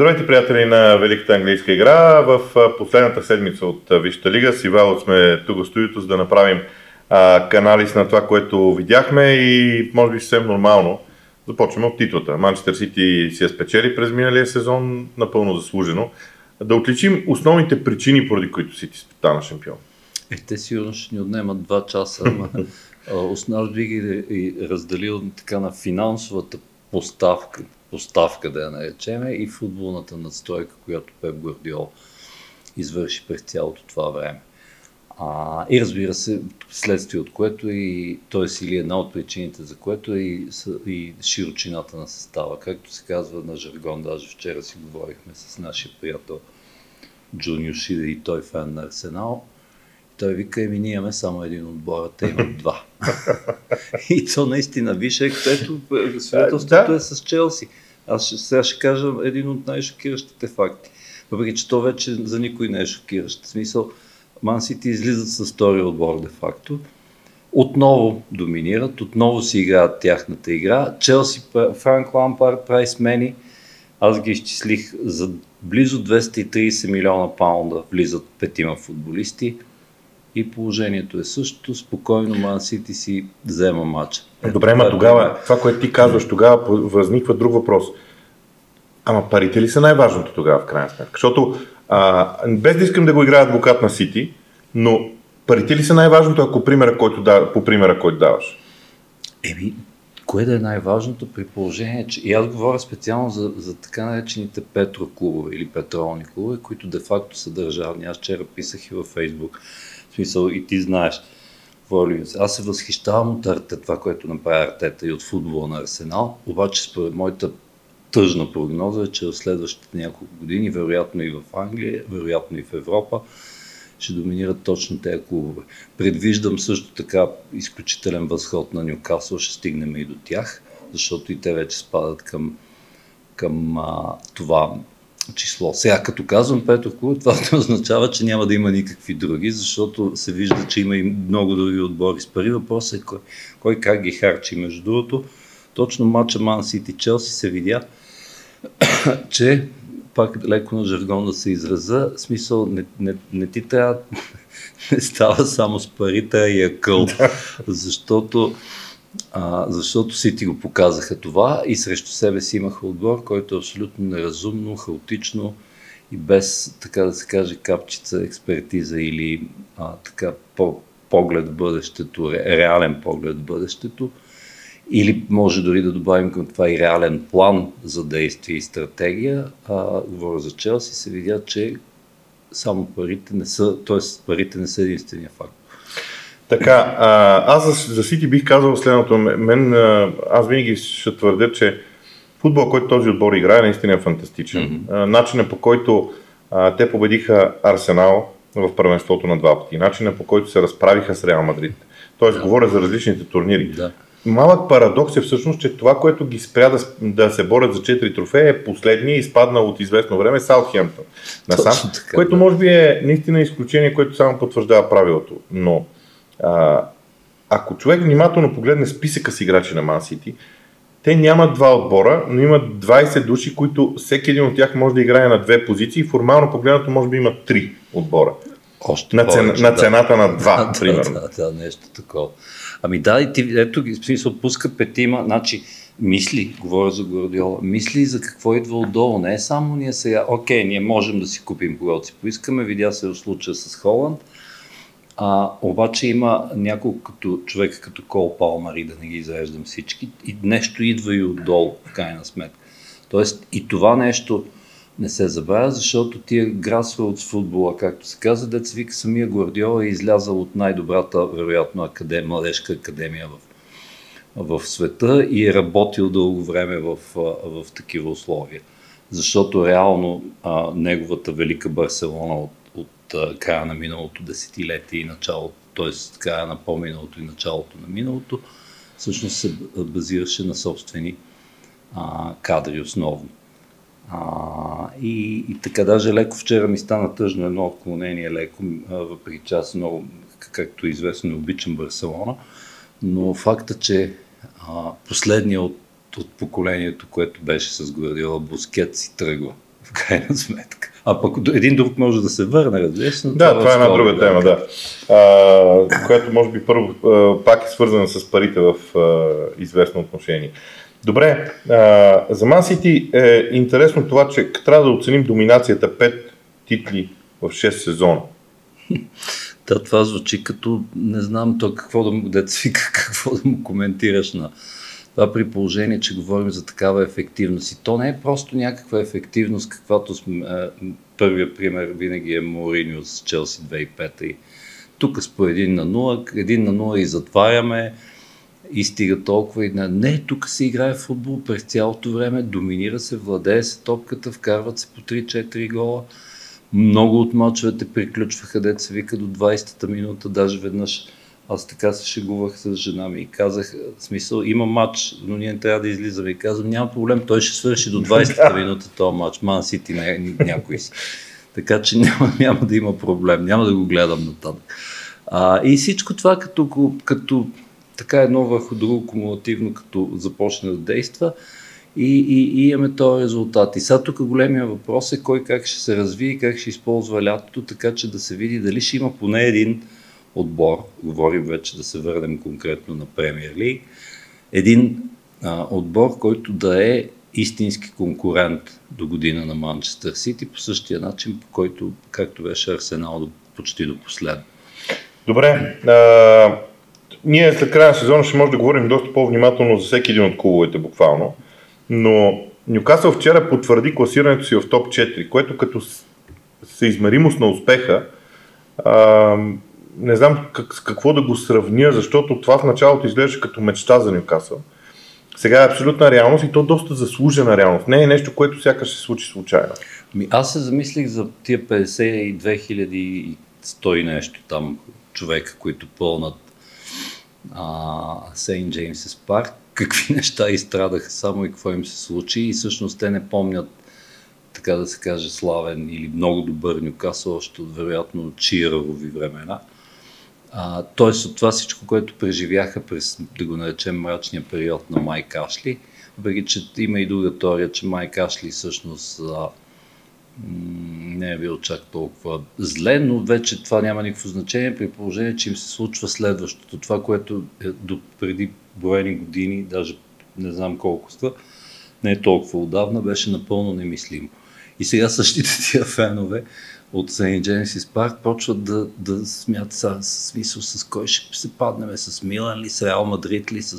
Здравейте, приятели на Великата английска игра. В последната седмица от Висшата лига с Ивайло сме тук в студиото, за да направим анализ на това, което видяхме и може би съвсем нормално започваме от титлата. Манчестър Сити си я спечели през миналия сезон, напълно заслужено. Да отличим основните причини, поради които Сити стана шампион. Те сигурно ще ни отнемат 2 часа, но би ги разделил така на финансовата поставка, да я наречеме, и футболната надстройка, която Пеп Гвардиола извърши през цялото това време. И разбира се, следствие от което и т.е. или една от причините, за което и широчината на състава. Както се казва на жаргон, даже вчера си говорихме с нашия приятел Джуниоши, и той фен на Арсенал. Той вика, ми ние имаме само един отбор, а те имат 2. И то наистина више, което свидетелството е с Челси. Сега ще кажа един от най-шокиращите факти. Въпреки че то вече за никой не е шокиращ. В смисъл, Ман Сити излизат с втори отбор, де-факто. Отново доминират, отново си играят тяхната игра. Челси, Франко, Ампар, Прайс, Менни. Аз ги изчислих, за близо 230 милиона паунда влизат 5 футболисти. И положението е същото, спокойно Ман Сити си взема матча. Добре, ма тогава, това, което ти казваш, тогава възниква друг въпрос. Ама парите ли са най-важното тогава в крайна сметка? Защото, без да искам да го играя адвокат на Сити, но парите ли са най-важното, ако по примера, който даваш? Кое да е най-важното при положение, че и аз говоря специално за така наречените петроклубове или петролни клубове, които де-факто са държавни. Аз вчера писах и във Фейсбук. В смисъл, и ти знаеш. Аз се възхищавам от това, което направи Артета, и от футбола на Арсенал, обаче според моята тъжна прогноза е, че в следващите няколко години, вероятно и в Англия, вероятно и в Европа, ще доминират точно тези клубове. Предвиждам също така изключителен възход на Нюкасъл, ще стигнем и до тях, защото и те вече спадат към това число. Сега като казвам пето клуб, това не означава, че няма да има никакви други, защото се вижда, че има и много други отбори с пари. Въпросът е кой как ги харчи. Между другото, точно матча Ман Сити Челси се видя, че пак леко на жаргон да се израза, смисъл не ти трябва, не става само с парите, а и акъл, защото Сити го показаха това и срещу себе си имаха отбор, който е абсолютно неразумно, хаотично и без, така да се каже, капчица експертиза или така поглед в бъдещето, реален поглед в бъдещето. Или може дори да добавим към това и реален план за действие и стратегия. Говоря за Челси, се видя, че само парите не са, т.е. парите не са единствения факт. Така, аз за Сити бих казал следното. Аз винаги ще твърдя, че футбол, който този отбор играе, наистина е фантастичен. Mm-hmm. Начинът, по който те победиха Арсенал в първенството на 2 пъти, начинът, по който се разправиха с Реал Мадрид. Тоест, говоря за различните турнири. Да. Малък парадокс е всъщност, че това, което ги спря да се борят за 4 трофея, е последния изпаднал от известно време Саутхемптън. Насам, така, което може би е наистина изключение, което само потвърждава правилото. Но ако човек внимателно погледне списъка с играчи на Ман Сити, те нямат 2 отбора, но имат 20 души, които всеки един от тях може да играе на 2 позиции. Формално погледнато може би имат 3 отбора. Още на цената на 2, примерно. Да, нещо такова. Ами да, и ти, ето си се отпуска 5, значи мисли, говоря за Гвардиола, мисли за какво идва отдолу. Не е само ние сега, ние можем да си купим когато си поискаме, видя се в случая с Холанд, обаче има няколко човека като Кол Палмър, и да не ги изреждам всички, и нещо идва и отдолу, в крайна сметка. Тоест и това нещо не се забравя, защото тия грасва от футбола, както се казва, деца вика, самия Гвардиола е излязал от най-добрата, вероятно, младежка академия в света и е работил дълго време в такива условия. Защото реално неговата велика Барселона от края на миналото десетилетие и началото, т.е. края на по-миналото и началото на миналото, всъщност се базираше на собствени кадри основно. И така, даже леко вчера ми стана тъжно едно отклонение, леко, въпреки че аз много, както известно, не обичам Барселона, но факта, че последният от поколението, което беше с Гвардиола, Бускет, си тръгва в крайна сметка. А пък един друг може да се върне, различно. Да, това е една друга тема, да. Която може би първо пак е свързана с парите в известно отношение. Добре, за Ман Сити е интересно това, че трябва да оценим доминацията 5 титли в 6 сезона. Да, това звучи като не знам то какво да му децвика, какво да му коментираш на това при положение, че говорим за такава ефективност. И то не е просто някаква ефективност, каквато сме, първия пример винаги е Мориньо с Челси 2005 и тук с по 1-0 и затваряме. И стига толкова и не, тук се играе футбол през цялото време, доминира се, владее се топката, вкарват се по 3-4 гола. Много от мачовете приключваха, дето се вика, до 20-та минута, даже веднъж аз така се шегувах с жена ми и казах, в смисъл, има матч, но ние не трябва да излизаме и казвам, няма проблем, той ще свърши до 20-та минута този матч, Ман Сити някой си. Така че няма да има проблем, няма да го гледам нататък. И всичко това като така едно върху друго кумулативно, като започне да действа и имаме този резултат. И сега тук големия въпрос е кой как ще се развие, как ще използва лятото, така че да се види дали ще има поне един отбор, говорим вече да се върнем конкретно на Премиер Лиг, един отбор, който да е истински конкурент до година на Манчестър Сити, по същия начин, по който, както беше Арсенал почти до последно. Добре, ние след края на сезона ще може да говорим доста по-внимателно за всеки един от клубовете буквално, но Нюкасъл вчера потвърди класирането си в топ 4, което като съизмеримост на успеха, не знам с какво да го сравня, защото това в началото изглеждаше като мечта за Нюкасъл. Сега е абсолютна реалност и то доста заслужена реалност. Не е нещо, което сякаш се случи случайно. Аз се замислих за тия 52 100 нещо там човека, които пълнат Сейнт Джеймсис парк, какви неща изстрадаха само и какво им се случи и всъщност те не помнят, така да се каже, славен или много добър Нюкасъл още вероятно от Чиерови времена. Тоест от това всичко, което преживяха през, да го наречем, мрачния период на Майк Ашли, въпреки че има и друга теория, че Майк Ашли всъщност не е бил чак толкова зле, но вече това няма никакво значение при положение, че им се случва следващото. Това, което е до преди броени години, даже не знам колко ста, не е толкова отдавна, беше напълно немислимо. И сега същите тия фенове от Сейнт Джеймсис парк почват да смятат смисъл с кой ще се паднем, с Милан ли, с Реал Мадрид ли, с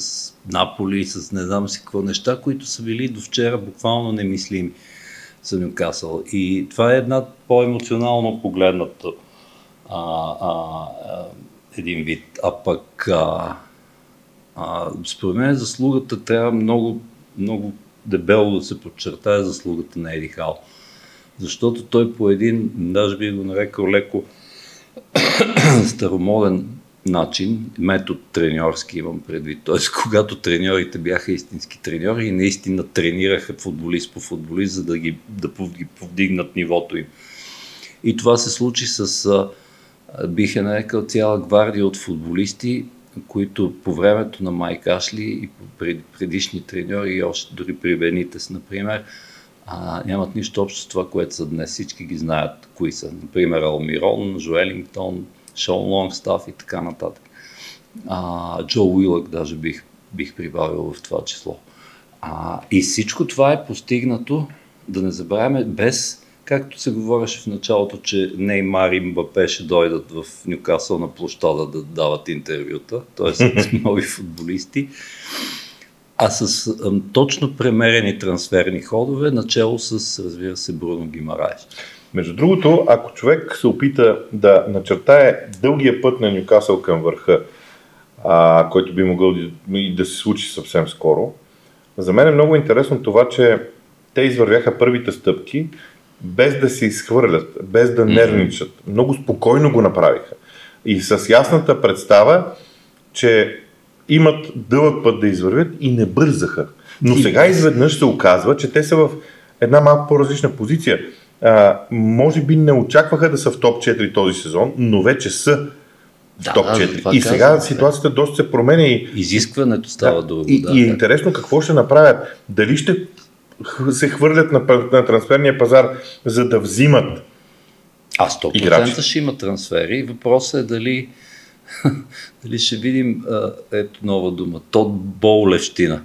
Наполи, с не знам си какво неща, които са били до вчера буквално немислими за Нюкасъл. И това е една по-емоционално погледната един вид. А пък според мен заслугата трябва много, много дебело да се подчертае заслугата на Еди Хау. Защото той по един, даже би го нарекал леко старомоден начин, метод треньорски имам предвид, т.е. когато треньорите бяха истински треньори и наистина тренираха футболист по футболист, за да ги повдигнат нивото им. И това се случи с, бих е нарекал, цяла гвардия от футболисти, които по времето на Майк Ашли и предишни треньори и още дори при Бенитес, например, нямат нищо общо с това, което са днес. Всички ги знаят кои са. Например, Алмирон, Жоелингтон, Шон Лонгстаф и така нататък. Джо Уилък даже бих прибавил в това число. И всичко това е постигнато, да не забравяме, без, както се говореше в началото, че Неймар и Мбапе ще дойдат в Нюкасъл на площада да дават интервюта, т.е. нови футболисти, а с точно премерени трансферни ходове, начало с, разбира се, Бруно Гимараеш. Между другото, ако човек се опита да начертае дългия път на Нюкасъл към върха, който би могъл и да се случи съвсем скоро, за мен е много интересно това, че те извървяха първите стъпки без да се изхвърлят, без да нервничат. Много спокойно го направиха. И с ясната представа, че имат дълъг път да извървят и не бързаха. Но сега изведнъж се оказва, че те са в една малко по-различна позиция. Може би не очакваха да са в топ 4 този сезон, но вече са в топ 4. И сега ситуацията доста се променя. Изискването става дълго. И е интересно какво ще направят. Дали ще се хвърлят на трансферния пазар, за да взимат. А 100% играчи ще има трансфери. Въпросът е дали ще видим, ето нова дума, тотболевщина,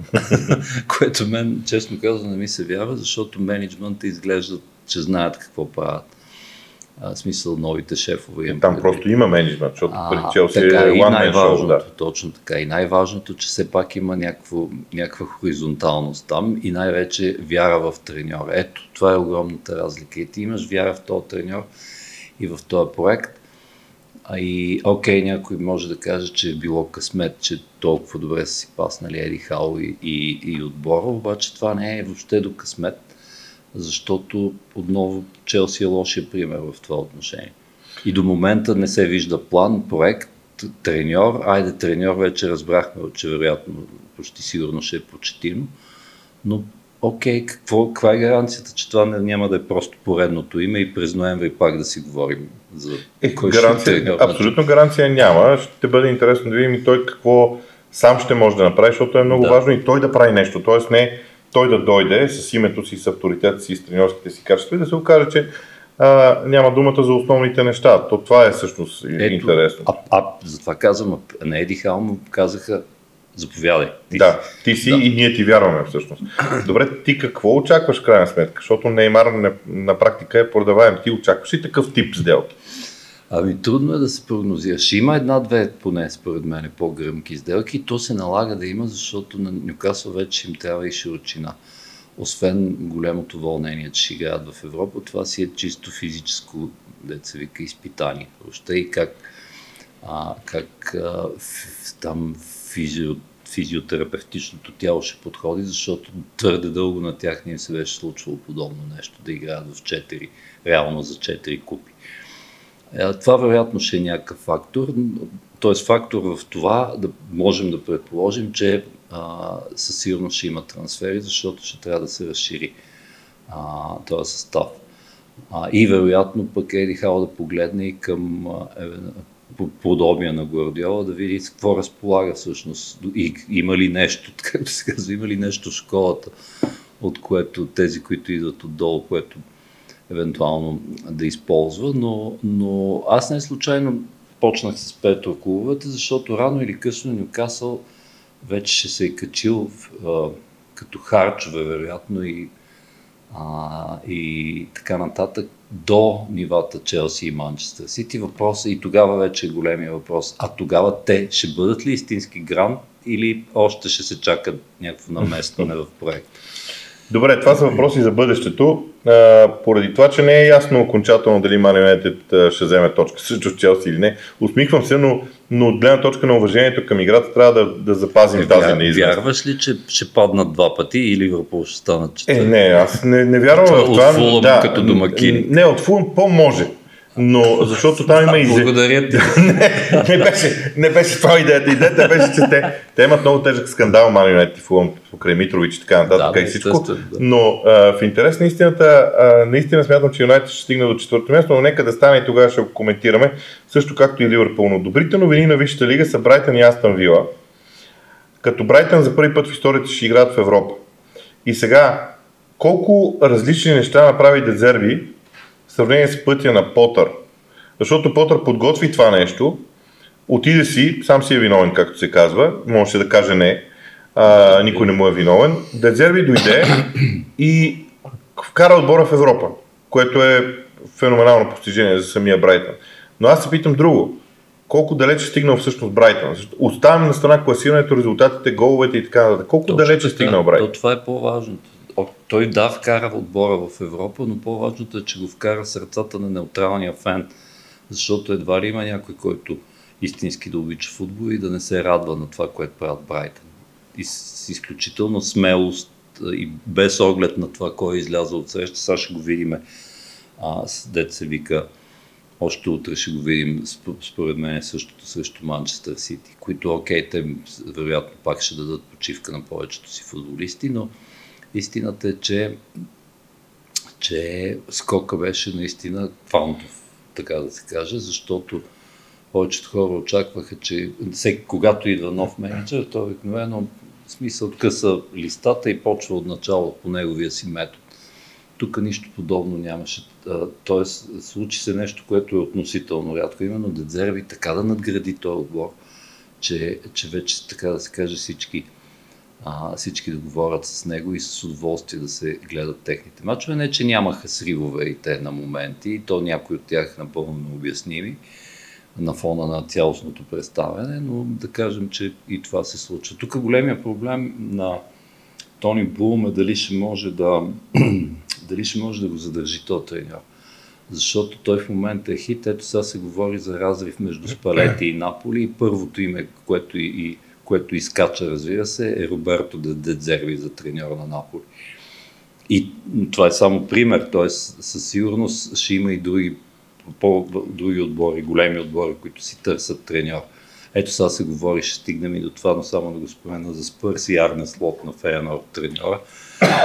което мен, честно казвам, не ми се вярва, защото менеджмента изглеждат, че знаят какво правят. В смисъл, новите шефове. Там просто има менеджмент, защото при Челси е one-man show, да. Точно така. И най-важното, че все пак има някаква хоризонталност там и най-вече вяра в треньора. Ето, това е огромната разлика. И ти имаш вяра в този треньор и в този проект. И окей, някой може да каже, че е било късмет, че толкова добре са си паснали Еди Хау и отбора, обаче това не е въобще до късмет, защото отново Челси е лошия пример в това отношение. И до момента не се вижда план, проект, треньор. Айде, треньор вече разбрахме, че вероятно почти сигурно ще е почетим, но окей, каква е гаранцията, че това няма да е просто поредното име и през ноември пак да си говорим за кой гаранция, ще е? Абсолютно гаранция няма. Ще бъде интересно да видим и той какво сам ще може да направи, защото е много важно и той да прави нещо. Тоест не той да дойде с името си, с авторитета си, с треньорските си качества и да се окаже, че няма думата за основните неща. То това е всъщност интересно. Затова казвам, на Еди Хау му казаха: заповядай. Ти си и ние ти вярваме всъщност. Добре, ти какво очакваш в крайна сметка? Защото Неймар на практика е продаваем. Ти очакваш и такъв тип сделки? Ами трудно е да се прогнозираш. Има една-две поне според мен по-гръмки сделки и то се налага да има, защото на Нюкасъл вече им трябва и широчина. Освен голямото вълнение, че ще играят в Европа, това си е чисто физическо, деца вика, изпитание. Въобще и как там физиотерапевтичното тяло ще подходи, защото твърде дълго на тях не им се беше случвало подобно нещо, да играят в 4, реално за 4 купи. Това вероятно ще е някакъв фактор, т.е. фактор в това да можем да предположим, че със сигурност ще има трансфери, защото ще трябва да се разшири този състав. И вероятно пък Еди Хау да погледне и към подобия на Гвардиола, да види какво разполага всъщност и има ли нещо, както се казва, има ли нещо в школата, от което тези, които идват отдолу, което евентуално да използва, но аз не случайно почнах с Петро клубовете, защото рано или късно Нюкасъл вече ще се е качил като харчове, вероятно, и така нататък, до нивата Челси и Манчестър Сити. Въпросът и тогава вече е големия въпрос. А тогава те ще бъдат ли истински грант или още ще се чакат някакво наместване в проекта? Добре, това са въпроси за бъдещето. Поради това, че не е ясно окончателно дали Ман Юнайтед ще вземе точка срещу Челси или не. Усмихвам се, но от гледна точка на уважението към играта трябва да запазим тази неизвестност. Вярваш ли, че ще паднат два пъти или Ливърпул ще станат четвърти? Не, аз не вярвам в това. От Фулъм като домакин. Не, от Фулъм по-може. Но защото там има и... Благодаря ти. не беше това идеята. Идеята беше, че те имат много тежък скандал, Ман Юнайтед и Фулъм, покрай Митрович и така нататък, и всичко. Но в интерес на истината, наистина смятам, че Юнайтед ще стигне до четвърто място, но нека да стане и тогава ще го коментираме. Също както и Ливърпул. Добрите новини на Висшата лига са Брайтън и Астън Вила. Като Брайтън за първи път в историята ще играят в Европа. И сега, колко различни неща направи Де Дзерби в сравнение с пътя на Потър. Защото Потър подготви това нещо, отиде си, сам си е виновен, както се казва, може да каже не, никой не му е виновен. Де Дзерби дойде и вкара отбора в Европа, което е феноменално постижение за самия Брайтън. Но аз се питам друго, колко далеч е стигнал всъщност Брайтън? Оставяме на страна класирането, резултатите, головете и така нататък. Колко далеч е стигнал Брайтън? Това е по-важното. Той вкара отбора в Европа, но по-важното е, че го вкара в сърцата на неутралния фен, защото едва ли има някой, който истински да обича футбол и да не се радва на това, което правят Брайтън. И с изключително смелост и без оглед на това, кой е излязъл от среща. Сега ще го видим, дето се вика, още утре ще го видим, според мен същото срещу Манчестър Сити, които те вероятно пак ще дадат почивка на повечето си футболисти, но истината е, че скока беше наистина квантов, така да се каже, защото повечето хора очакваха, че когато идва нов менеджер, той обикновено В смисъл къса листата и почва от начало по неговия си метод. Тук нищо подобно нямаше. Тоест, случи се нещо, което е относително рядко. Именно Де Дзерби така да надгради този отбор, че вече, така да се каже, всички да говорят с него и с удоволствие да се гледат техните мачове. Не, че нямаха сривове и те на моменти, и то някои от тях напълно необясними на фона на цялостното представяне, но да кажем, че и това се случва. Тук големия проблем на Тони Блум е дали ще може да го задържи този треньор. Защото той в момента е хит. Ето сега се говори за разрив между Спалети и Наполи и първото име, което изкача, разбира се, е Роберто Де Дзерби за треньор на Наполи. И това е само пример, т.е. със сигурност ще има и други отбори, големи отбори, които си търсят треньор. Ето сега се говори, ще стигнем и до това, но само да го спомена за Спърс и Арне Слот на Фейенорд треньора.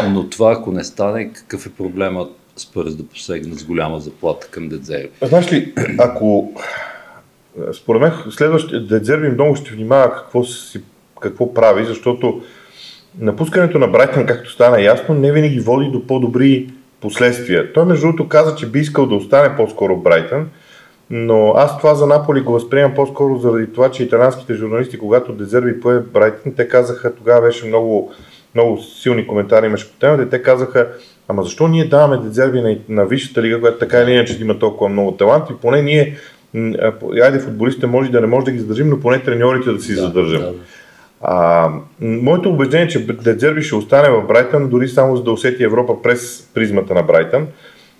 Но това, ако не стане, какъв е проблемът Спърс да посегне с голяма заплата към Де Дзерби? Знаеш ли, ако... Според мен следващия Де Дзерби много ще внимава какво прави, защото напускането на Брайтън, както стана ясно, не винаги води до по-добри последствия. Той между другото каза, че би искал да остане по-скоро Брайтън, но аз това за Наполи го възприемам по-скоро заради това, че италианските журналисти, когато Де Дзерби пое Брайтън, те казаха, тогава беше много силни коментари имаше по темата, те казаха: ама защо ние даваме Де Дзерби на висшата лига, която така или иначе има толкова много талант и поне ние, айде футболистите може да не може да ги задържим, но поне треньорите да си задържим. Да. Моето убеждение е, че Де Дзерби ще остане в Брайтън, дори само за да усети Европа през призмата на Брайтън.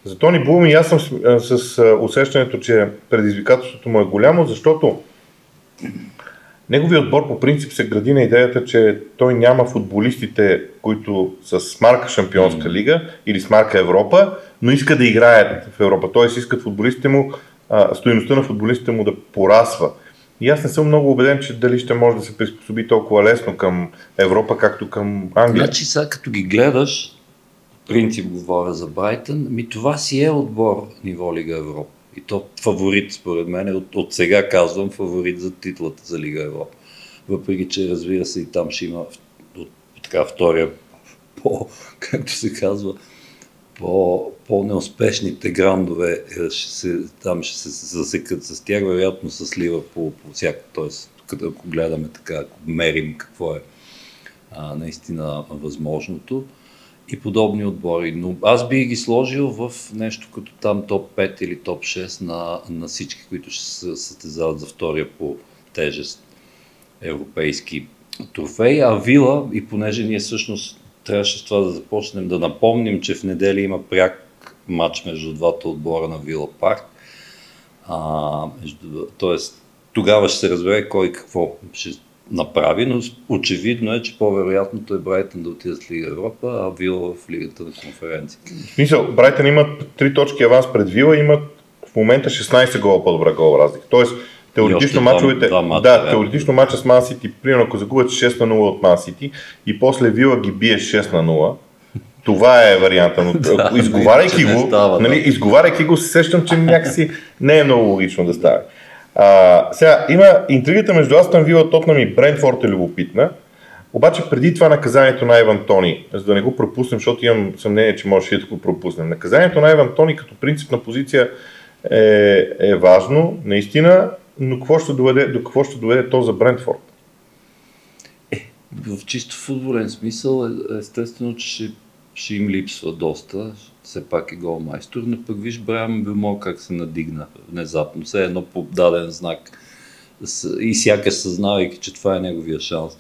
За Тони Блум и аз съм с усещането, че предизвикателството му е голямо, защото неговият отбор по принцип се гради на идеята, че той няма футболистите, които са с марка Шампионска лига или с марка Европа, но иска да играят в Европа. Тоест искат футболистите му, стойността на футболистите му да порасва. И аз не съм много убеден, че дали ще може да се приспособи толкова лесно към Европа, както към Англия. Значи сега като ги гледаш, принцип говоря за Брайтън, това си е отбор ниво Лига Европа. И то фаворит според мен, от сега казвам фаворит за титлата за Лига Европа. Въпреки че разбира се и там ще има така втория както се казва, по-неуспешните грандове там ще се засекат с тях, вероятно с Ливърпул по всяко, т.е. ако гледаме така, ако мерим какво е наистина възможното и подобни отбори. Но аз би ги сложил в нещо като там топ 5 или топ 6 на всички, които ще се състезават за втория по тежест европейски трофей, а Вила, и понеже ние всъщност трябваше с това да започнем да напомним, че в неделя има пряк матч между двата отбора на Вила Парк. Тоест, тогава ще се разбере кой какво ще направи, но очевидно е, че по-вероятно той Брайтън да отиде с Лига Европа, а Вила в Лигата на конференция. В смисъл, Брайтън имат 3 точки аванс пред Вила, имат в момента 16 гола по-добра гол разлика. Тоест, теоретично мачовете, теоретично мача с Ман Сити, примерно ако загубят 6-0 от Ман Сити и после Вила ги бие 6-0, това е варианта, но изговаряйки го, се сещам, че някакси не е много логично да става. Сега, има интригата между Астън Вила, Тотнъм и Брентфорд е любопитна, обаче преди това наказанието на Еван Тони, за да не го пропуснем, защото имам съмнение, че може да го пропуснем. Наказанието на Еван Тони като принципна позиция е важно, наистина, но до какво ще доведе то за Брентфорд? В чисто футболен смисъл, естествено, че ще им липсва доста, все пак е голмайстор, но пък виж Брайан Бюмо как се надигна внезапно, все едно по даден знак и сякаш съзнавайки, че това е неговия шанс,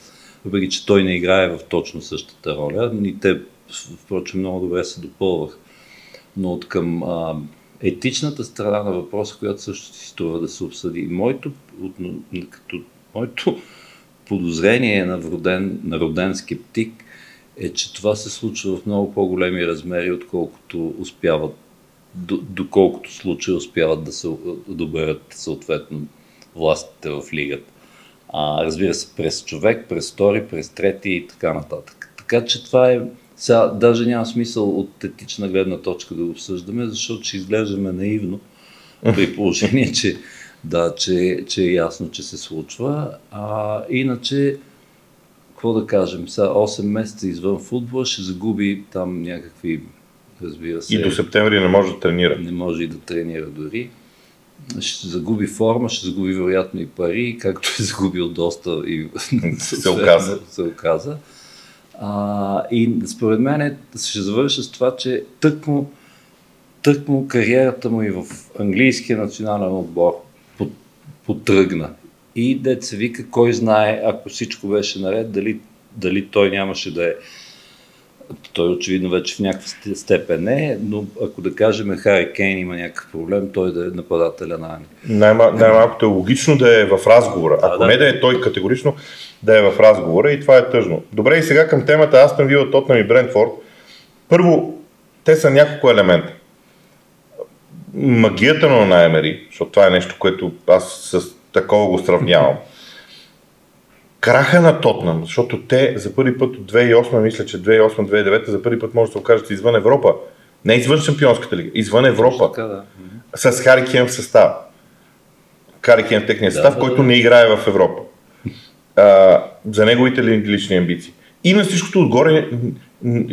въпреки че той не играе в точно същата роля, и те, впрочем, много добре се допълваха, но от към етичната страна на въпроса, която също си струва да се обсъди. Моето подозрение на роден скептик е, че това се случва в много по-големи размери, отколкото успяват, доколкото случаи успяват да се доберат съответно властите в лигата. Разбира се, през човек, през втори, през трети и така нататък. Така че това е... Сега даже няма смисъл от етична гледна точка да го обсъждаме, защото ще изглеждаме наивно при положение, че е ясно, че се случва. Иначе какво да кажем, сега 8 месеца извън футбола ще загуби там някакви, разбира се. И до септември не може да тренира. Не може и да тренира дори. Ще загуби форма, ще загуби вероятно и пари, както е загубил доста и се оказа. И според мен ще завърша с това, че тъкмо кариерата му и в английския национален отбор потръгна. И дет се вика, кой знае, ако всичко беше наред, дали той нямаше да е. Той очевидно вече в някаква степен е, но ако да кажем Хари Кейн има някакъв проблем, той да е нападателя на Ани. Най-малкото е логично да е в разговора. Ако не да е той категорично, да е в разговора и това е тъжно. Добре, и сега към темата Астън Вила, Тотнъм и Брентфорд. Първо, те са няколко елемента. Магията на Унай Емери, защото това е нещо, което аз с такова го сравнявам. Краха на Тотнъм, защото те за първи път от 2008, мисля, че 2008-2009 за първи път може да се окажат извън Европа. Не извън Шампионската лига, извън Европа. Така, да. С Хари Кейн в състав. Хари Кейн в техния състав, който не играе в Европа. За неговите лични амбиции. И на всичкото отгоре,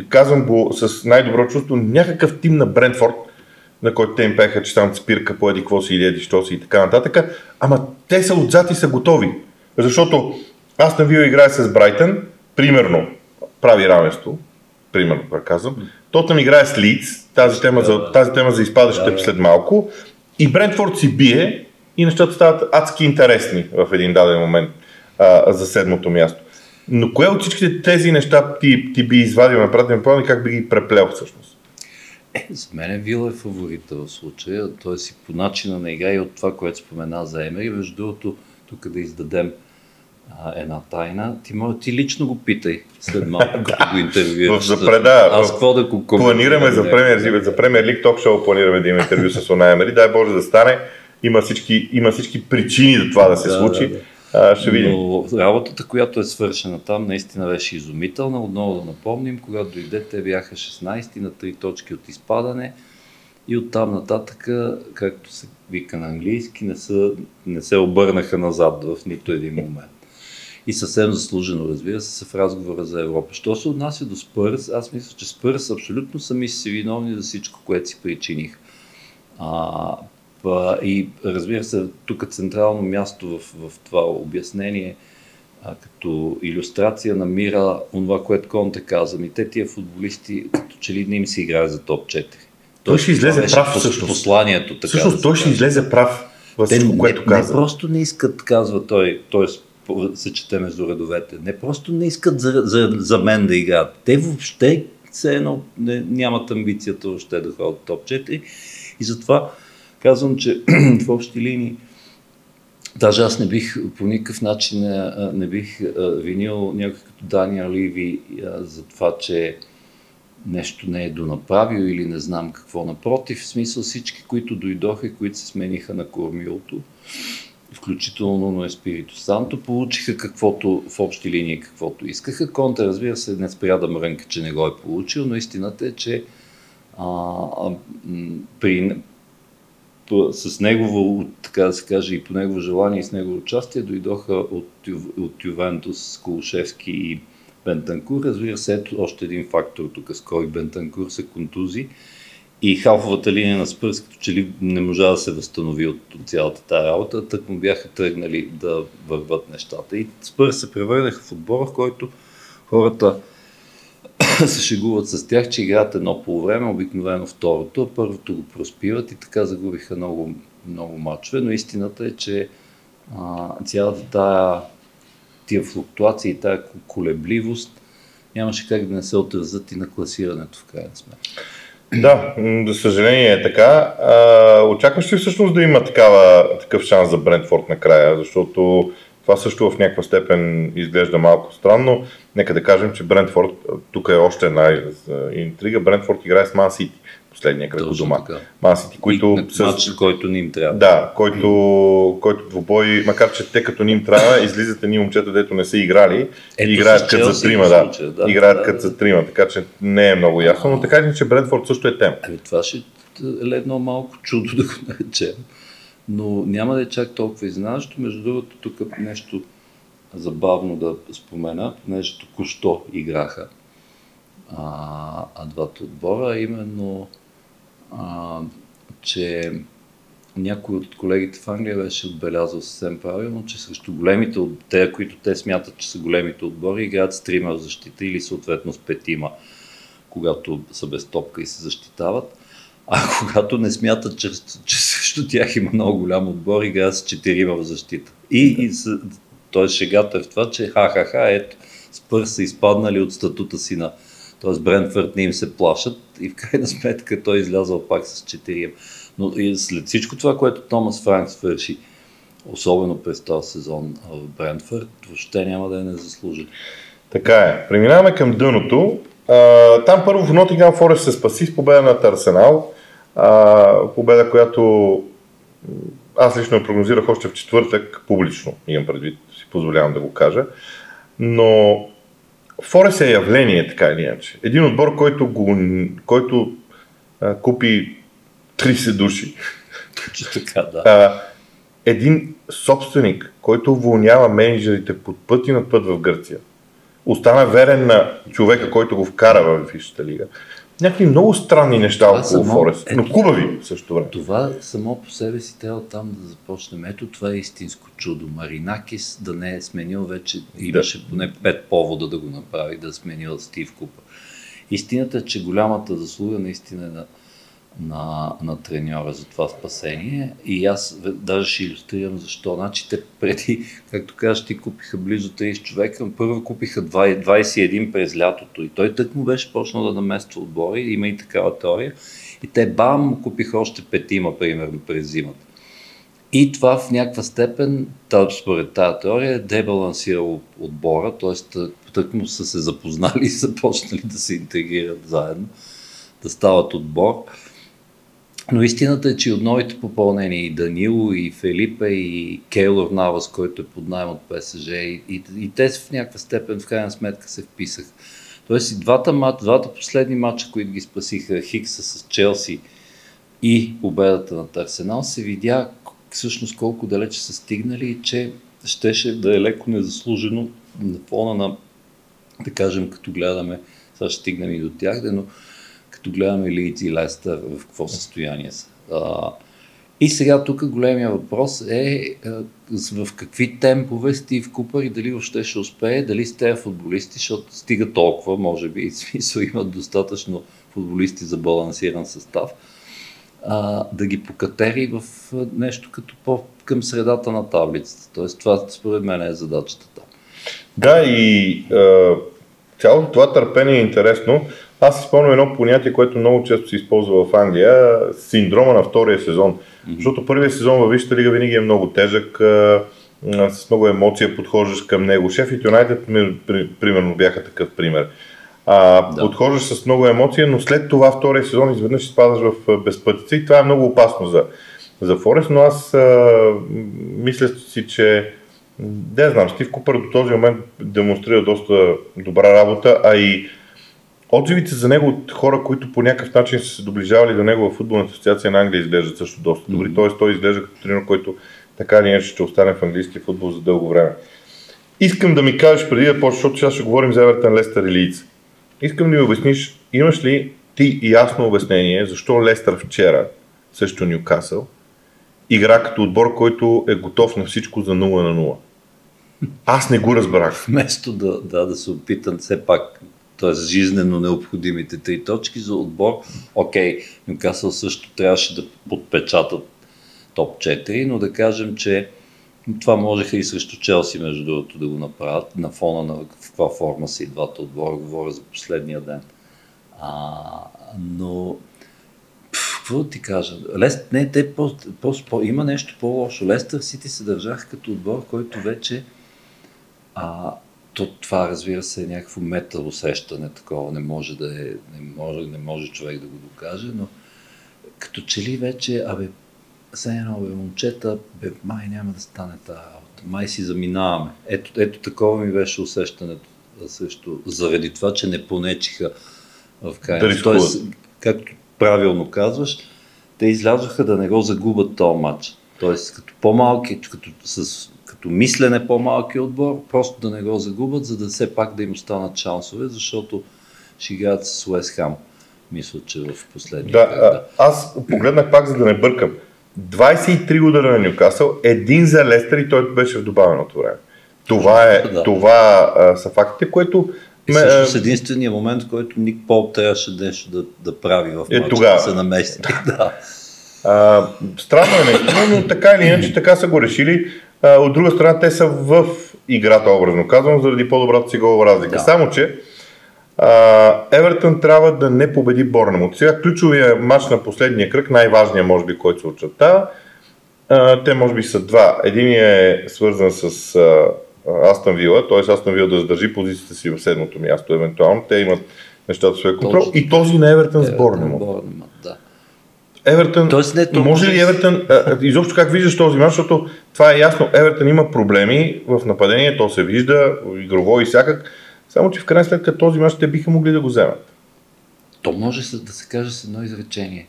казвам го с най-добро чувство, някакъв тим на Брентфорд, на който те им пеха, че там спирка, поеди, какво си, иди, що си и така нататък. Ама те са отзад и са готови. Защото Астън Вила играе с Брайтън, примерно, прави равенство, примерно, това казвам. Тотнъм играе с Лийдс, тази тема за изпадащите след малко. И Брентфорд си бие и нещата стават адски интересни в един даден момент за седмото място. Но кое от всичките тези неща ти би извадил на пратен план и как би ги преплел всъщност? За мен Вила е фаворита в случая, т.е. и по начина на игра и от това, което спомена за Емери. Между другото, тук да издадем една тайна. Ти лично го питай след малко, като го интервюираш. Аз какво да го коментираме за Премиер Лиг ток-шоу, планираме да има интервю с Унай Емери. Дай Боже да стане. Има всички причини за това да се случи. Ще видим. Но работата, която е свършена там, наистина беше изумителна. Отново да напомним, когато дойде, те бяха 16 на 3 точки от изпадане и оттам нататък, както се вика на английски, не се обърнаха назад в нито един момент. И съвсем заслужено, разбира се, в разговора за Европа. Що се отнася до Спърс, аз мисля, че Спърс абсолютно сами си виновни за всичко, което си причиних. И разбира се, тук централно място в това обяснение, като илюстрация намира онова, което Конте каза. И те тия футболисти, като че ли не им се играе за топ 4. Той ще излезе прав всъщност. Посланието, така всъщност да той ще излезе прав във всичко, което казва. Не просто не искат, казва той, се чете между редовете. Не просто не искат за мен да играят. Те въобще все едно нямат амбицията въобще да ходят топ 4. И затова казвам, че в общи линии, даже аз не бих по никакъв начин не бих винил някой като Дания Ливи за това, че нещо не е донаправил или не знам какво. Напротив, в смисъл всички, които дойдоха и които се смениха на кормилото, включително на Еспирито Санто, получиха каквото в общи линии каквото искаха. Конте, разбира се, не спря да мрънка, че не го е получил, но истината е, че с негово, така да се каже, и по негово желание и с негово участие дойдоха от Ювентус, Колушевски и Бентанкур. Разбира се, ето още един фактор тук, скоро и Бентанкур се контузи и халфовата линия на Спърс, като че ли не можа да се възстанови от цялата тази работа, тък му бяха тръгнали да върват нещата. И Спърс се превърнаха в отбора, в който хората се шегуват с тях, че играят едно полувреме, обикновено второто, а първото го проспиват и така загубиха много, много мачове, но истината е, че цялата тия флуктуация и тая колебливост нямаше как да не се отразят и на класирането в крайна сметка. Да, за съжаление е така. Очакваш ли всъщност да има такъв шанс за Брентфорд накрая, защото това също в някаква степен изглежда малко странно. Нека да кажем, че Брентфорд, тук е още една интрига, Брентфорд играе с Ман Сити, последния кръг у дома. Ман Сити, който не им трябва. Да, който двубой, макар че те като не им трябва, излизат едни момчета, дето не са играли и играят кът за трима. Играят кът за трима, така че не е много ясно, но така че Брентфорд също е тема. Това ще е едно малко чудо да го наречем. Но няма да е чак толкова изненадващо. Между другото, тук нещо забавно да спомена, понеже току-що играха двата отбора, именно, че някой от колегите в Англия беше отбелязал съвсем правилно, че срещу големите те, които те смятат, че са големите отбори, играят с трима в защита или съответно с петима, когато са без топка и се защитават. А когато не смятат, че срещу тях има много голям отбор, играят с четирима в защита. Т.е. шегата е в това, че ха-ха-ха, ето, Спърс са изпаднали от статута си на... Т.е. Брентфорд не им се плашат и в крайна сметка той излязъл пак с 4. Но и след всичко това, което Томас Франк свърши, особено през този сезон в Брентфорд, въобще няма да я не заслужи. Така е. Преминаваме към дъното. Там първо в Нотингам Форест се спаси с победа над Арсенал. Победа, която аз лично я прогнозирах още в четвъртък, публично имам предвид, си позволявам да го кажа. Но Форест е явление, така или иначе. Един отбор, който купи 30 души. Така, да. Един собственик, който уволнява менеджерите под път и над път в Гърция. Остана верен на човека, който го вкара във Висшата лига. Някакви много странни неща около Форест, но хубави също време. Това само по себе си трябва там да започнем. Ето това е истинско чудо. Маринакис да не е сменил вече, имаше поне 5 повода да го направи, да е сменил Стив Купър. Истината е, че голямата заслуга наистина е на треньора за това спасение и аз даже ще илюстрирам защо. Значи те преди, както кажеш, ти купиха близо 30 човека, но първо купиха 21 през лятото и той тък му беше почнал да намества отбори, има и такава теория и те бам купиха още 5, примерно през зимата. И това в някаква степен, според тази теория, е дебалансирало отбора, т.е. тък му са се запознали и са почнали да се интегрират заедно, да стават отбор. Но истината е, че от новите попълнения и Данило, и Фелипе, и Кейлор Навас, който е под найем от ПСЖ, и те в някаква степен в крайна сметка се вписах. Тоест и двата последни матча, които ги спасиха, Хикса с Челси и победата на Арсенал, се видя всъщност колко далече са стигнали и че щеше да е леко незаслужено на фона на, да кажем, като гледаме, сега ще стигнем и до тях, но като гледаме Лийдс и Лестър в какво състояние са. И сега тук големия въпрос е в какви темпове Стив Купър и дали въобще ще успее, дали сте футболисти, защото стига толкова, може би и смисъл имат достатъчно футболисти за балансиран състав, да ги покатери в нещо като към средата на таблицата. Тоест това според мен е задачата там. Да, и цялото това търпение е интересно. Аз си спомням едно понятие, което много често се използва в Англия, синдрома на втория сезон. Mm-hmm. Защото първият сезон във Висшата лига винаги е много тежък, с много емоция подхождаш към него. Шеффилд Юнайтед, примерно, бяха такъв пример. Подхождаш с много емоция, но след това втория сезон изведнъж изпадаш в безпътица и това е много опасно за Форест, но аз мисля си, че не знам, Стив Купър до този момент демонстрира доста добра работа, а и отзивите за него от хора, които по някакъв начин са се доближавали до него в футболната асоциация на Англия, изглеждат също доста добри. Mm-hmm. Тоест той изглежда като тренер, който така или иначе ще остане в английския футбол за дълго време. Искам да ми кажеш преди да почнеш, защото сега ще говорим за Евертън, Лестър и Лийдс. Искам да ми обясниш, имаш ли ти ясно обяснение защо Лестър вчера, също Нюкасъл, игра като отбор, който е готов на всичко за 0-0? Аз не го разбрах. Вместо да се опитам все пак, т.е. жизнено необходимите 3 точки за отбор. Окей, Нюкасъл също трябваше да подпечатат топ 4, но да кажем, че това можеха и срещу Челси, между другото, да го направят на фона на каква форма са и двата отбора, говоря за последния ден. Но какво ти кажа? Има нещо по-лошо. Лестър Сити се държаха като отбор, който вече това, разбира се, е някакво метал-усещане, такова не може човек да го докаже, но като че ли вече, все едно, момчета, май няма да стане тази работа, май си заминаваме. Ето такова ми беше усещането също, заради това, че не понечиха в крайна. Тоест, както правилно казваш, те излязоха да не го загубят този матч. Тоест, като по-малки, като с като мислене по-малкият отбор, просто да не го загубят, за да все пак да им останат шансове, защото ще играят с Уест Хам. Мисля, че в последния Аз погледнах пак, за да не бъркам. 23 удара на Нюкасъл, един за Лестър и той беше в добавеното време. Това са фактите, което... Всъщност единственият момент, който Ник Пол трябваше нещо да прави в мача, да се намести. Странно е наистина, но така или иначе така са го решили. От друга страна, те са в играта, образно казвам, заради по-добрата си голова разлика. Да. Само че Евертън трябва да не победи Борна муто. Сега ключовия матч на последния кръг, най-важният може би, който се очерта, те може би са два. Един е свързан с Астън Вила, т.е. Астън Вила да задържи позицията си в седмото място, евентуално. Те имат нещата в своя контрол. Точно. И този на Евертън с Борна муто. Евертън, може ли Евертън, изобщо как виждаш този мач, защото това е ясно, Евертън има проблеми в нападение, то се вижда, игрово и всякак, само че в крайна сметка този мач те биха могли да го вземат. То може да се каже с едно изречение,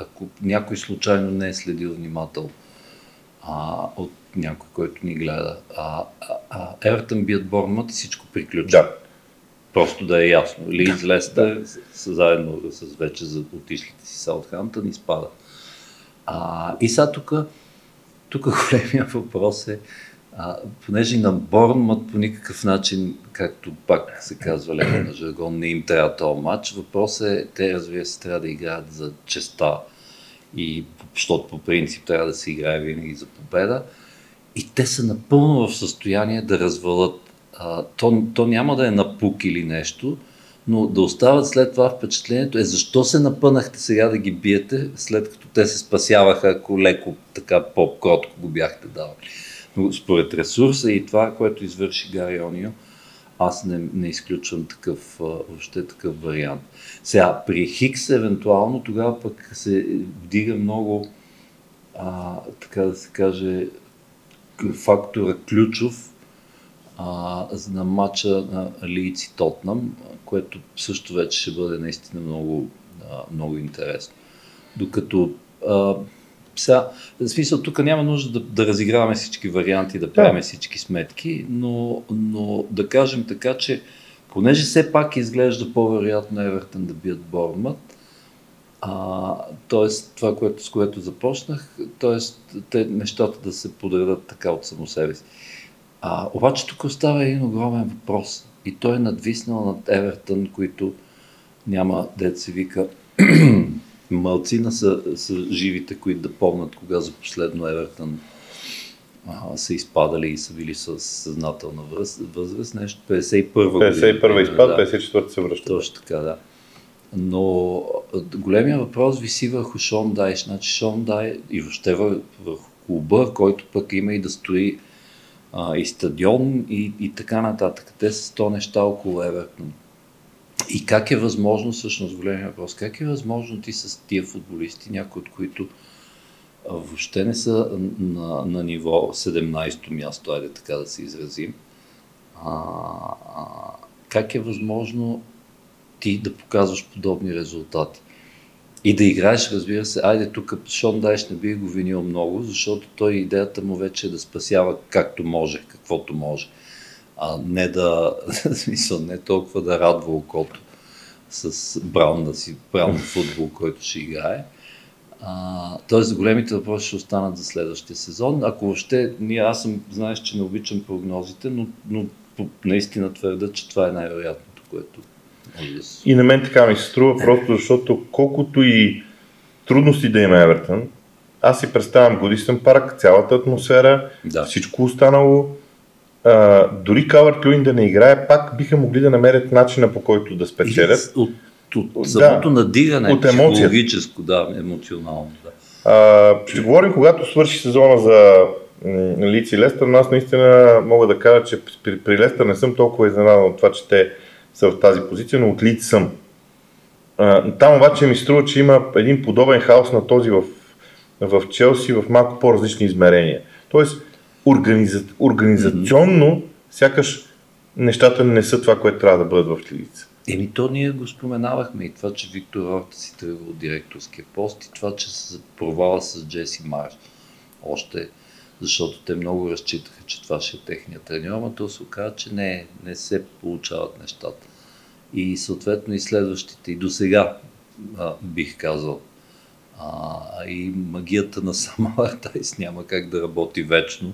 ако някой случайно не е следил внимателно от някой, който ни гледа. Евертън бият Борнмут и всичко приключва. Да. Просто да е ясно. Лийдс, Лестър, заедно с вече отишлите си Саутхемптън, изпада. И сега тук големия въпрос е, понеже на Борнмут по никакъв начин, както пак се казва леко на жаргон, не им трябва този матч. Въпросът е, те развива се трябва да играят за честа, и защото по принцип трябва да се играе винаги за победа. И те са напълно в състояние да развалят. То няма да е напук или нещо, но да остават след това впечатлението е защо се напънахте сега да ги биете, след като те се спасяваха, ако леко така по-кротко го бяхте давали. Но според ресурса и това, което извърши Гари Онио, аз не изключвам такъв вариант. Сега при Хикс евентуално тогава пък се вдига много, така да се каже, фактора ключов на матча на Лийдс и Тотнъм, което също вече ще бъде наистина много, много интересно. Докато в смисъл тук няма нужда да разиграваме всички варианти, да правим всички сметки, но да кажем така, че понеже все пак изглежда по-вероятно Евертън да бият Борнмут, т.е. това, с което започнах, т.е. нещата да се подредат така от само себе си. Обаче тук остава един огромен въпрос и той е надвиснал над Евертън, които няма, дет се вика, малцина са живите, които да помнят кога за последно Евертън са изпадали и са били със съзнателна възраст, нещо 51-а година. 51-а изпад, 54-та се връща. Точно така, да. Но големия въпрос виси върху Шон Дайш. Значи Шон Дайш и въобще върху клуба, който пък има и да стои и стадион и така нататък. Те са 100 неща около Евертън. И как е възможно, всъщност големия въпрос, как е възможно ти с тия футболисти, някои от които въобще не са на ниво 17-то място, айде така да се изразим, как е възможно ти да показваш подобни резултати? И да играеш, разбира се, айде тук Шон Дайш не би го винил много, защото той идеята му вече е да спасява както може, каквото може. Не да, смисъл, не толкова да радва окото с браун футбол, който ще играе. Тоест, големите въпроси ще останат за следващия сезон. Ако въобще, знаеш, че не обичам прогнозите, но наистина твърда, че това е най-вероятното, което... И на мен така ми се струва, просто защото колкото и трудности да има Евертън, аз си представям Годишен парк, цялата атмосфера, всичко останало. Дори Калърт Люин да не играе, пак биха могли да намерят начина, по който да спечелят. От самото надигане, психологическо, емоционално. Ще говорим, когато свърши сезона за Лийдс и Лестър, но аз наистина мога да кажа, че при Лестър не съм толкова изненадан от това, че те са в тази позиция, но от Лийдс съм. Там обаче ми струва, че има един подобен хаос на този в Челси, в малко по-различни измерения. Тоест, организационно, сякаш нещата не са това, което трябва да бъдат в Лийдс. То ние го споменавахме и това, че Виктор Орта си тръгва от директорския пост и това, че се провала с Джеси Марш още. защото те много разчитаха, че това ще е техният треньор, но то се оказа, че не се получават нещата. И съответно и следващите, и досега бих казал, и магията на сама Артайс няма как да работи вечно.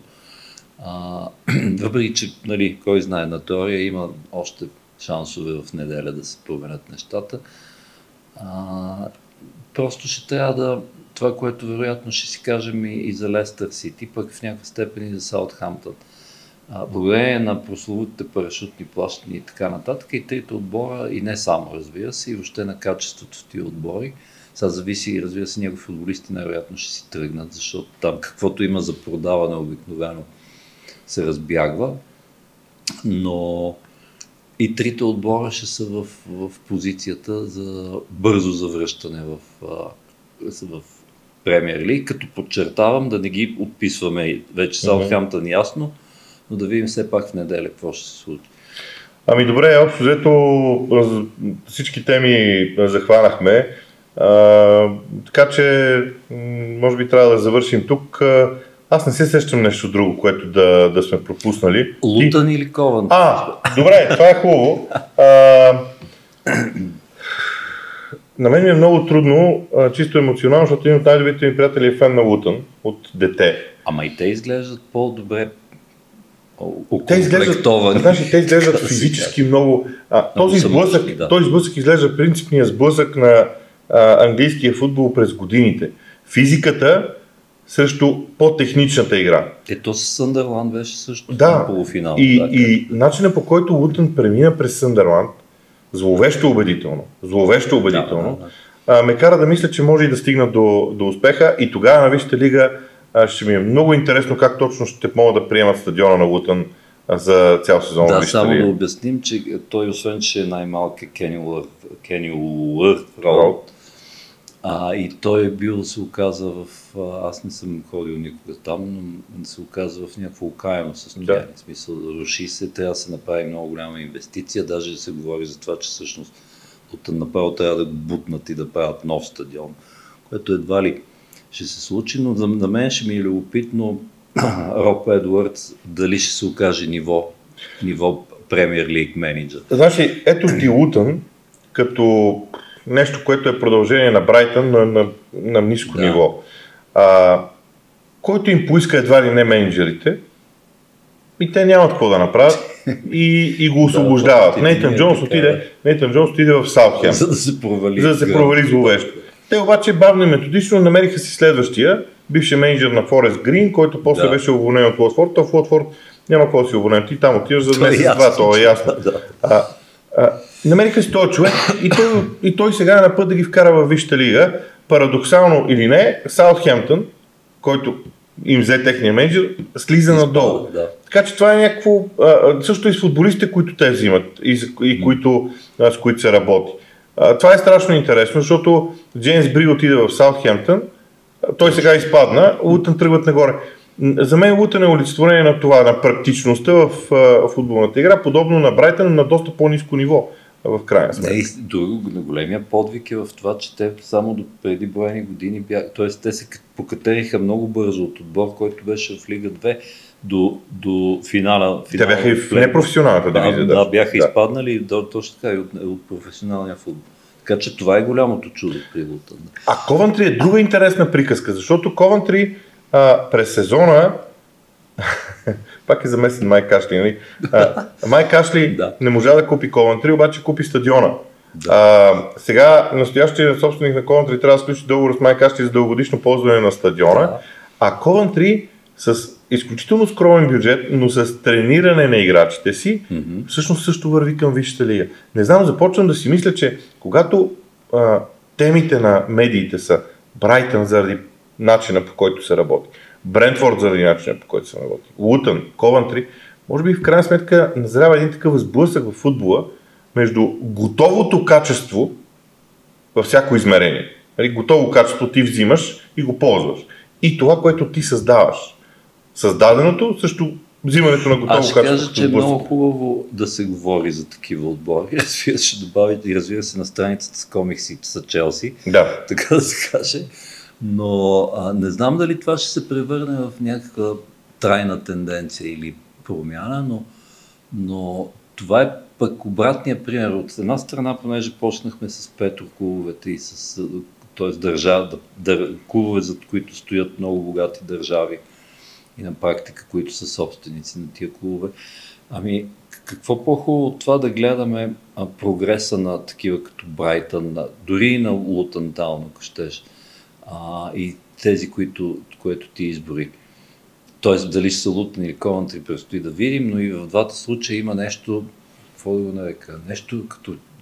Въпреки че, нали, кой знае, на теория има още шансове в неделя да се променят нещата. Просто ще трябва да, това, което вероятно ще си кажем и за Лестър Сити, пък в някаква степен и за Саутхемптън. Благодарение на прословутите парашютни плащания и така нататък, и трите отбора, и не само, разбира се, и въобще на качеството в тия отбори. Сега зависи, разбира се, някои футболисти най-вероятно ще си тръгнат, защото там каквото има за продаване обикновено се разбягва, но и трите отбора ще са в позицията за бързо завръщане в Премиер Лиг, като подчертавам да не ги отписваме вече Саутхемптън ясно, но да видим все пак в неделя какво ще се случи. Ами добре, общо взето всички теми захванахме, така че може би трябва да завършим тук. Аз не се сещам нещо друго, което да сме пропуснали. Лутън или Ковънтри? Добре, това е хубаво. На мен ми е много трудно, чисто емоционално, защото един от най-добрите ми приятели е фен на Лутън от дете. Ама и те изглеждат по-добре. Те изглеждат физически много. Този сблъсък изглежда принципния сблъсък на английския футбол през годините. Физиката срещу по-техничната игра. Ето с Съндърланд беше също на полуфинал. И начинът, по който Лутън премина през Съндърланд, зловещо убедително, ме кара да мисля, че може и да стигна до успеха, и тогава на Висшата лига ще ми е много интересно как точно ще могат да приемат стадиона на Лутън за цял сезон. Да, само да обясним, че той освен, че е най-малкият Kenilworth Road, и той е бил, се оказа в, аз не съм ходил никога там, но се оказа в някакво окаяно състояние, в смисъл руши се, трябва да се направи много голяма инвестиция, даже се говори за това, че всъщност от направо трябва да го бутнат и да правят нов стадион, което едва ли ще се случи, но за мен ще ми е любопитно Роб Едуардс дали ще се окаже ниво Премиер Лиг менеджер. Значи, ето ти Лутън, като нещо, което е продължение на Брайтън, но на ниско ниво. Който им поиска едва ли не менеджерите, и те нямат какво да направят и го освобождават. Нейтън Джонс отиде в Саутхемптън, за да се провали зловещо. Те обаче бавно и методично намериха си следващия, бившия менеджер на Форест Грин, който после беше уволнен от Уотфорд. В Уотфорд няма какво да си уволнен. Ти там отиваш за месец-два, това е ясно. Намериха си този човек и той сега е на път да ги вкара във Висшата лига. Парадоксално или не, Саутхемптън, който им взе техния менеджер, слиза надолу. Така че това е някакво... Също и с футболистите, които те взимат с които се работи. Това е страшно интересно, защото Джеймс Бри отиде в Саутхемптън, той сега изпадна, Лутън тръгват нагоре. За мен Лутън е олицетворение на това, на практичността в футболната игра, подобно на Брайтън, на доста по-ниско ниво в крайна сметка. Големия подвиг е в това, че те само до преди броени години те се покатериха много бързо от отбор, който беше в Лига 2 до финала. Те бяха и в непрофесионалната дивизия. Бяха изпаднали точно така и от професионалния футбол. Така че това е голямото чудо при Лутън. А Ковънтри е друга интересна приказка, защото Ковънтри през сезона, пак е замесен Майк Ашли, нали? Майк Ашли не можа да купи Ковънтри, обаче купи стадиона. Сега настоящият собственик на Ковънтри трябва да сключи договор с Майк Ашли за дългогодишно ползване на стадиона, а Ковънтри с изключително скромен бюджет, но с трениране на играчите си, всъщност също върви към Висшата лига. Не знам, започвам да си мисля, че когато темите на медиите са Брайтън заради начина, по който се работи, Брентфорд заради начина, по който се работи, Лутън, Ковънтри, може би в крайна сметка назрява един такъв сблъсък в футбола между готовото качество във всяко измерение. Готово качество ти взимаш и го ползваш. И това, което ти създаваш. Създаденото също взимането на готово качество. Аз ще кажа, че е много хубаво да се говори за такива отбори. Ще добавите и разбира се на страницата с комиксите с Челси. Да. Така да се каже. Но не знам дали това ще се превърне в някаква трайна тенденция или промяна, но това е пък обратния пример. От една страна, понеже почнахме с петрокуловете и с клубове, за които стоят много богати държави и на практика, които са собственици на тия клубове. Ами, какво по-хубаво от това да гледаме прогреса на такива като Брайтън, дори и на Лутън Таун, ако щеш, и тези, които ти избори. Тоест, дали ще са Лутън или Ковънтри, предстои да видим, но и в двата случая има нещо, какво да го нарека,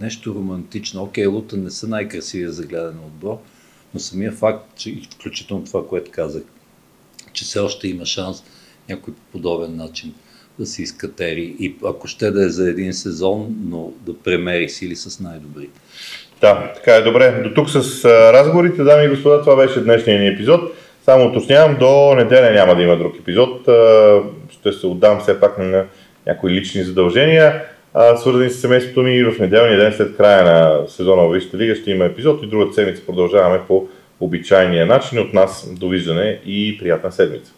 нещо романтично. Окей, Лутън не са най-красивия за гледане отбор, но самия факт, че, включително това, което казах, че все още има шанс някой по подобен начин да се изкатери и ако ще да е за един сезон, но да премери сили с най-добрите. Да, така е, добре. До тук с разговорите, дами и господа, това беше днешния ни епизод. Само уточнявам, до неделя няма да има друг епизод. Ще се отдам все пак на някои лични задължения, свързани с семейството ми, и в неделния ден след края на сезона във Висшата лига ще има епизод и другата седмица продължаваме по обичайния начин. От нас довиждане и приятна седмица!